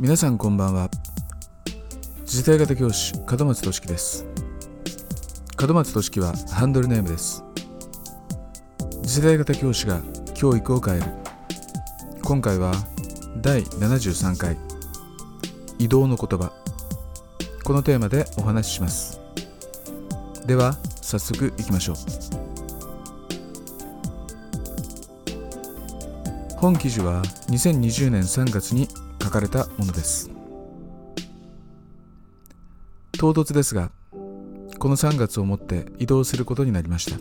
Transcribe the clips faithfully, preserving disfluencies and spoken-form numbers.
皆さんこんばんは。自体型教師門松俊樹です。門松俊樹はハンドルネームです。次世代型教師が教育を変える。今回はだいななじゅうさんかい移動の言葉、このテーマでお話しします。では早速いきましょう。本記事はにせんにじゅうねんさんがつに書かれたものです。唐突ですが、このさんがつをもって移動することになりました。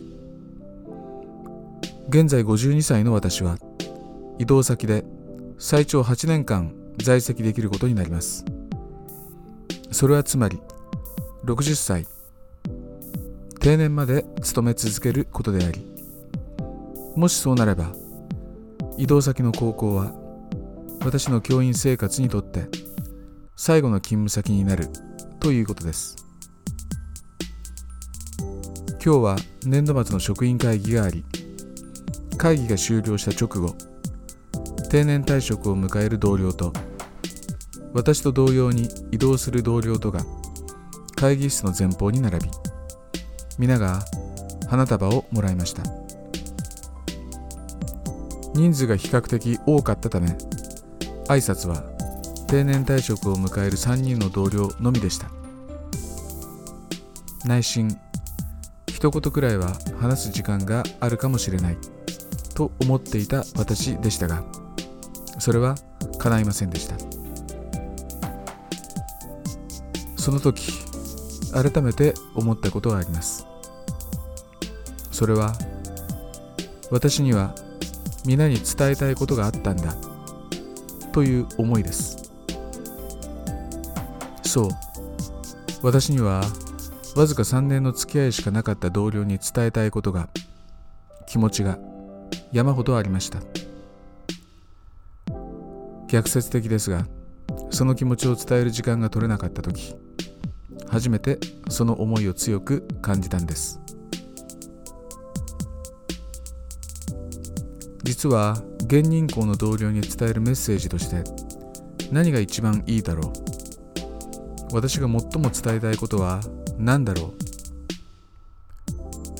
現在ごじゅうにさいの私は、移動先で最長はちねんかん在籍できることになります。それはつまりろくじゅっさい、定年まで勤め続けることであり、もしそうなれば、移動先の高校は私の教員生活にとって最後の勤務先になるということです。今日は年度末の職員会議があり、会議が終了した直後、定年退職を迎える同僚と、私と同様に移動する同僚とが会議室の前方に並び、皆が花束をもらいました。人数が比較的多かったため、挨拶は定年退職を迎えるさんにんの同僚のみでした。内心、一言くらいは話す時間があるかもしれないと思っていた私でしたが、それは叶いませんでした。その時、改めて思ったことがあります。それは、私には皆に伝えたいことがあったんだという思いです。そう、私にはわずかさんねんの付き合いしかなかった同僚に伝えたいことが、気持ちが山ほどありました。逆説的ですが、その気持ちを伝える時間が取れなかったとき、初めてその思いを強く感じたんです。実は、現任校の同僚に伝えるメッセージとして、何が一番いいだろう。私が最も伝えたいことは、なんだろ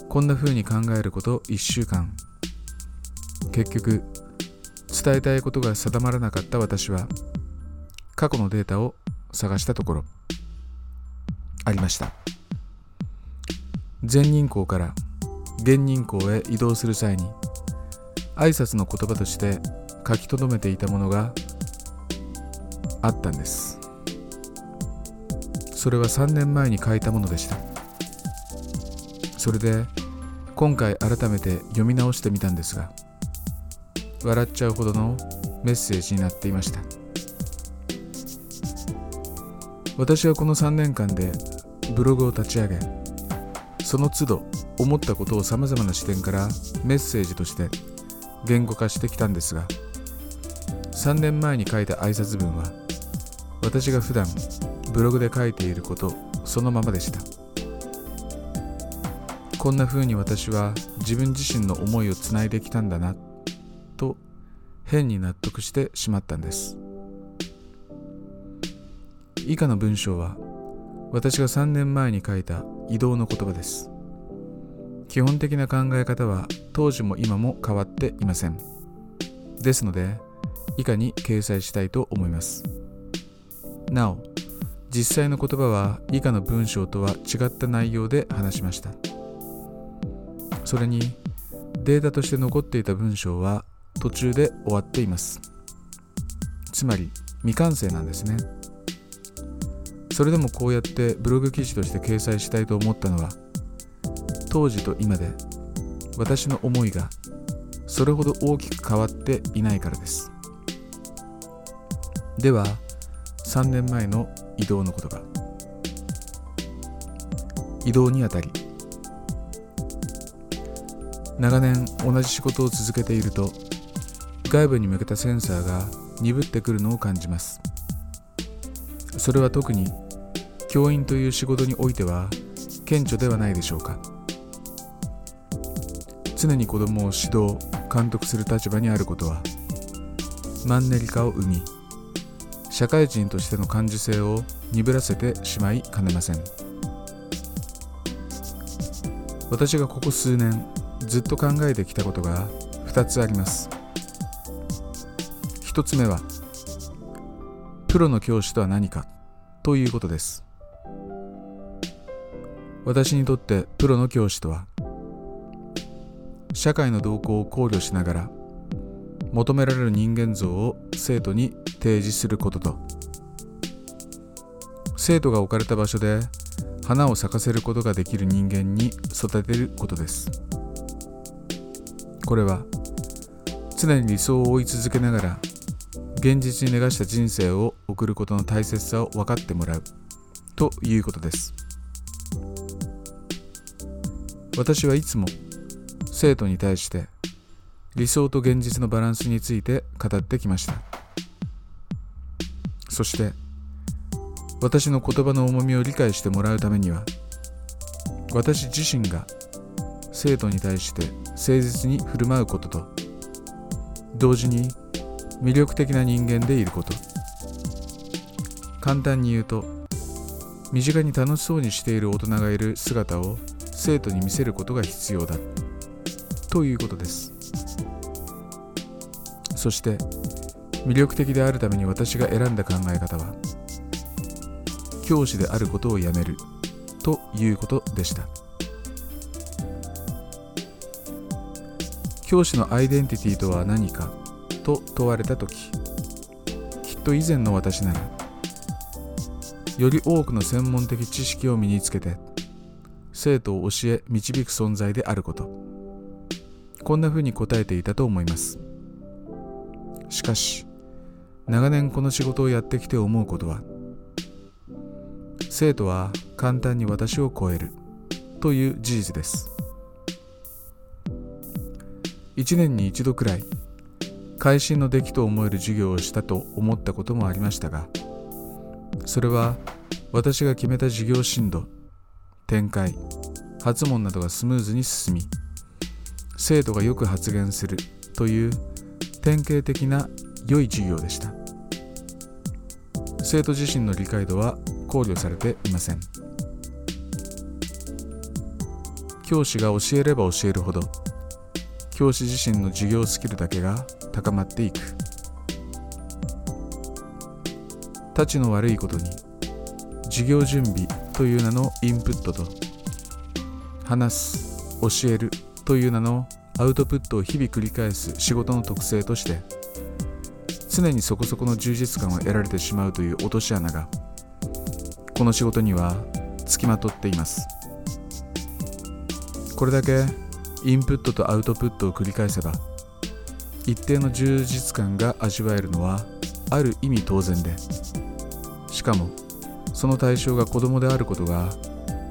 う。こんな風に考えることいっしゅうかん。結局、伝えたいことが定まらなかった私は、過去のデータを探したところ、ありました。前任校から現任校へ移動する際に、挨拶の言葉として書き留めていたものがあったんです。それはさんねんまえに書いたものでした。それで今回改めて読み直してみたんですが、笑っちゃうほどのメッセージになっていました。私はこのさんねんかんでブログを立ち上げ、その都度思ったことをさまざまな視点からメッセージとして言語化してきたんですが、さんねんまえに書いた挨拶文は私が普段ブログで書いていることそのままでした。こんな風に私は自分自身の思いをつないできたんだなと変に納得してしまったんです。以下の文章は私がさんねんまえに書いた移動の言葉です。基本的な考え方は当時も今も変わっていません。ですので以下に掲載したいと思います。なお、実際の言葉は以下の文章とは違った内容で話しました。それに、データとして残っていた文章は途中で終わっています。つまり未完成なんですね。それでもこうやってブログ記事として掲載したいと思ったのは、当時と今で私の思いがそれほど大きく変わっていないからです。では、さんねんまえの移動の言葉。移動にあたり、長年同じ仕事を続けていると、外部に向けたセンサーが鈍ってくるのを感じます。それは特に教員という仕事においては顕著ではないでしょうか。常に子どもを指導・監督する立場にあることはマンネリ化を生み、社会人としての感受性を鈍らせてしまいかねません。私がここ数年ずっと考えてきたことがふたつあります。ひとつめはプロの教師とは何かということです。私にとってプロの教師とは、社会の動向を考慮しながら求められる人間像を生徒に提示することと、生徒が置かれた場所で花を咲かせることができる人間に育てることです。これは常に理想を追い続けながら現実に根ざした人生を送ることの大切さを分かってもらうということです。私はいつも生徒に対して理想と現実のバランスについて語ってきました。そして私の言葉の重みを理解してもらうためには、私自身が生徒に対して誠実に振る舞うことと、同時に魅力的な人間でいること、簡単に言うと身近に楽しそうにしている大人がいる姿を生徒に見せることが必要だということです。そして魅力的であるために私が選んだ考え方は、教師であることをやめるということでした。教師のアイデンティティとは何かと問われたとき、きっと以前の私ならより多くの専門的知識を身につけて生徒を教え導く存在であること、こんなふうに答えていたと思います。しかし長年この仕事をやってきて思うことは、生徒は簡単に私を超えるという事実です。いちねんに一度くらい会心の出来と思える授業をしたと思ったこともありましたが、それは私が決めた授業進度、展開、発問などがスムーズに進み、生徒がよく発言するという典型的な良い授業でした。生徒自身の理解度は考慮されていません。教師が教えれば教えるほど、教師自身の授業スキルだけが高まっていく。たちの悪いことに、授業準備という名のインプットと、話す、教えるという名のアウトプットを日々繰り返す仕事の特性として、常にそこそこの充実感を得られてしまうという落とし穴が、この仕事にはつきまとっています。これだけインプットとアウトプットを繰り返せば、一定の充実感が味わえるのはある意味当然で、しかもその対象が子供であることが、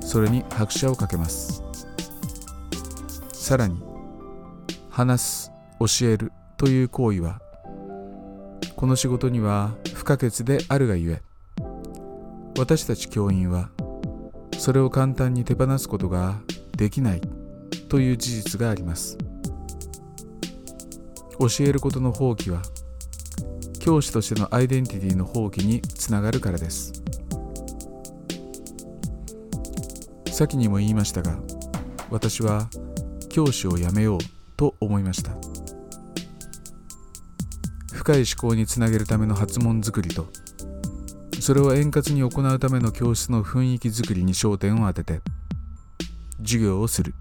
それに拍車をかけます。さらに、話す、教えるという行為は、この仕事には不可欠であるがゆえ、私たち教員はそれを簡単に手放すことができないという事実があります。教えることの放棄は、教師としてのアイデンティティの放棄につながるからです。先にも言いましたが、私は教師を辞めようと思いました。深い思考につなげるための発問作りと、それを円滑に行うための教室の雰囲気作りに焦点を当てて、授業をする。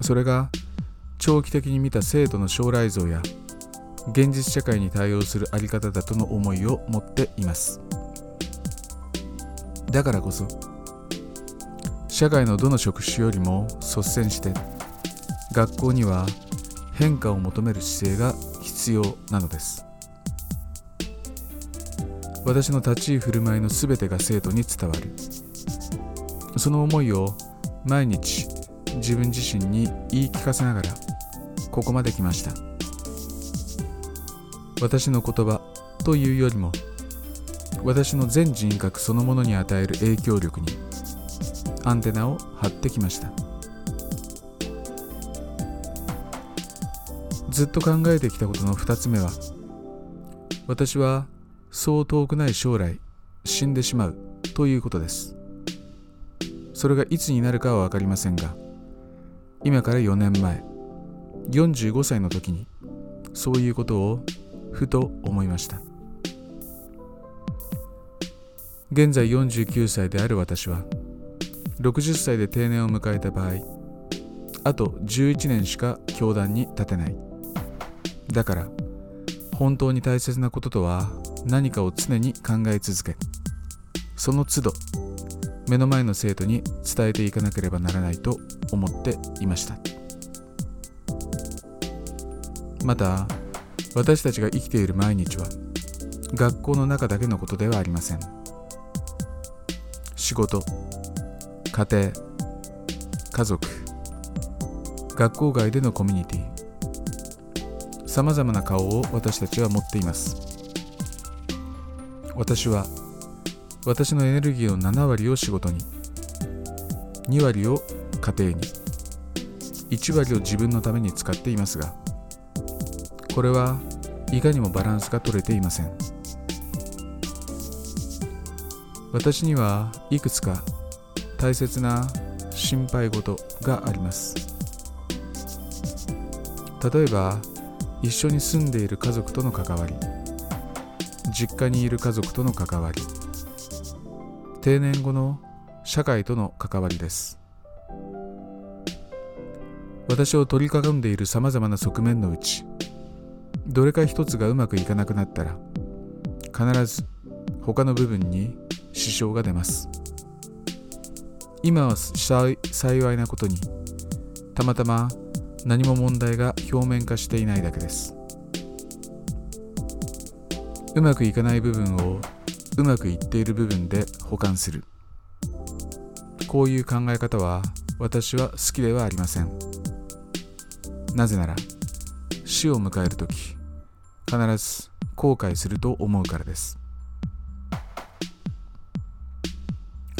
それが長期的に見た生徒の将来像や、現実社会に対応する在り方だとの思いを持っています。だからこそ、社会のどの職種よりも率先して、学校には変化を求める姿勢が必要なのです。私の立ち居振る舞いのすべてが生徒に伝わる。その思いを毎日自分自身に言い聞かせながら、ここまで来ました。私の言葉というよりも、私の全人格そのものに与える影響力にアンテナを張ってきました。ずっと考えてきたことのふたつめは、私はそう遠くない将来死んでしまうということです。それがいつになるかは分かりませんが、今からよねんまえよんじゅうごさいの時にそういうことをふと思いました。現在よんじゅうきゅうさいである私はろくじゅっさいで定年を迎えた場合、あとじゅういちねんしか教壇に立てない。だから本当に大切なこととは何かを常に考え続け、その都度目の前の生徒に伝えていかなければならないと思っていました。また私たちが生きている毎日は学校の中だけのことではありません。仕事、家庭、家族、学校外でのコミュニティ、さまざまな顔を私たちは持っています。私は私のエネルギーのななわりを仕事に、にわりを家庭に、いちわりを自分のために使っていますが、これはいかにもバランスが取れていません。私にはいくつか大切な心配事があります。例えば一緒に住んでいる家族との関わり、実家にいる家族との関わり、定年後の社会との関わりです。私を取り囲んでいるさまざまな側面のうち、どれか一つがうまくいかなくなったら必ず他の部分に支障が出ます。今は幸いなことに、たまたま何も問題が表面化していないだけです。うまくいかない部分をうまくいっている部分で補完する、こういう考え方は私は好きではありません。なぜなら死を迎えるとき、必ず後悔すると思うからです。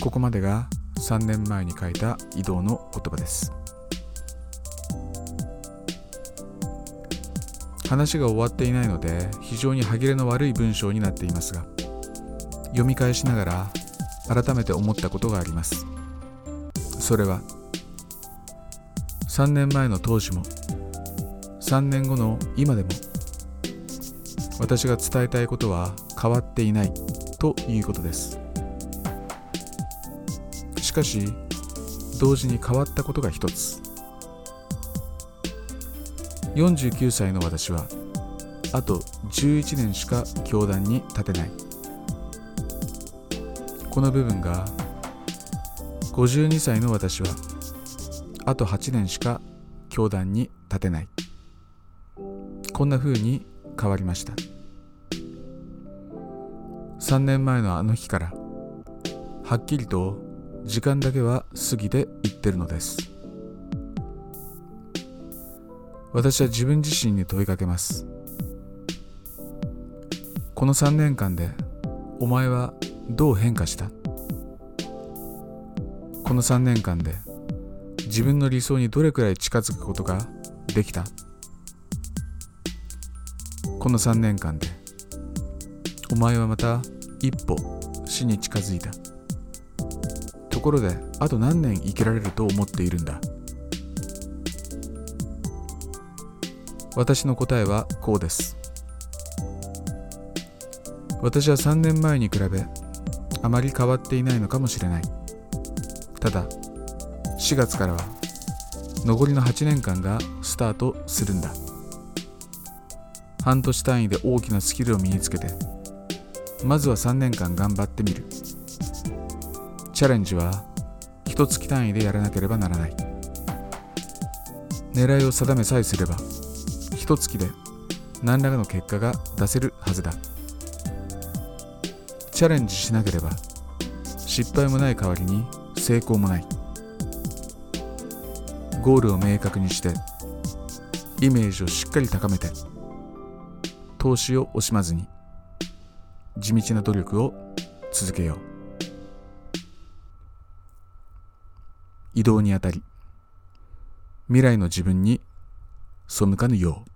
ここまでがさんねんまえに書いた異動の言葉です。話が終わっていないので非常に歯切れの悪い文章になっていますが、読み返しながら改めて思ったことがあります。それはさんねんまえの当時もさんねんごの今でも、私が伝えたいことは変わっていないということです。しかし同時に変わったことが一つ、よんじゅうきゅうさいの私はあとじゅういちねんしか教壇に立てない。この部分がごじゅうにさいの私はあとはちねんしか教壇に立てない、こんな風に変わりました。さんねんまえのあの日からはっきりと時間だけは過ぎていってるのです。私は自分自身に問いかけます。このさんねんかんでお前はどう変化した？このさんねんかんで自分の理想にどれくらい近づくことができた？このさんねんかんでお前はまた一歩死に近づいた。ところであと何年生きられると思っているんだ？私の答えはこうです。私はさんねんまえに比べあまり変わっていないのかもしれない。ただしがつからは残りのはちねんかんがスタートするんだ。半年単位で大きなスキルを身につけて、まずはさんねんかん頑張ってみる。チャレンジはいちがつ単位でやらなければならない。狙いを定めさえすればいちがつで何らかの結果が出せるはずだ。チャレンジしなければ失敗もない代わりに成功もない。ゴールを明確にしてイメージをしっかり高めて、投資を惜しまずに地道な努力を続けよう。移動にあたり未来の自分に背かぬよう。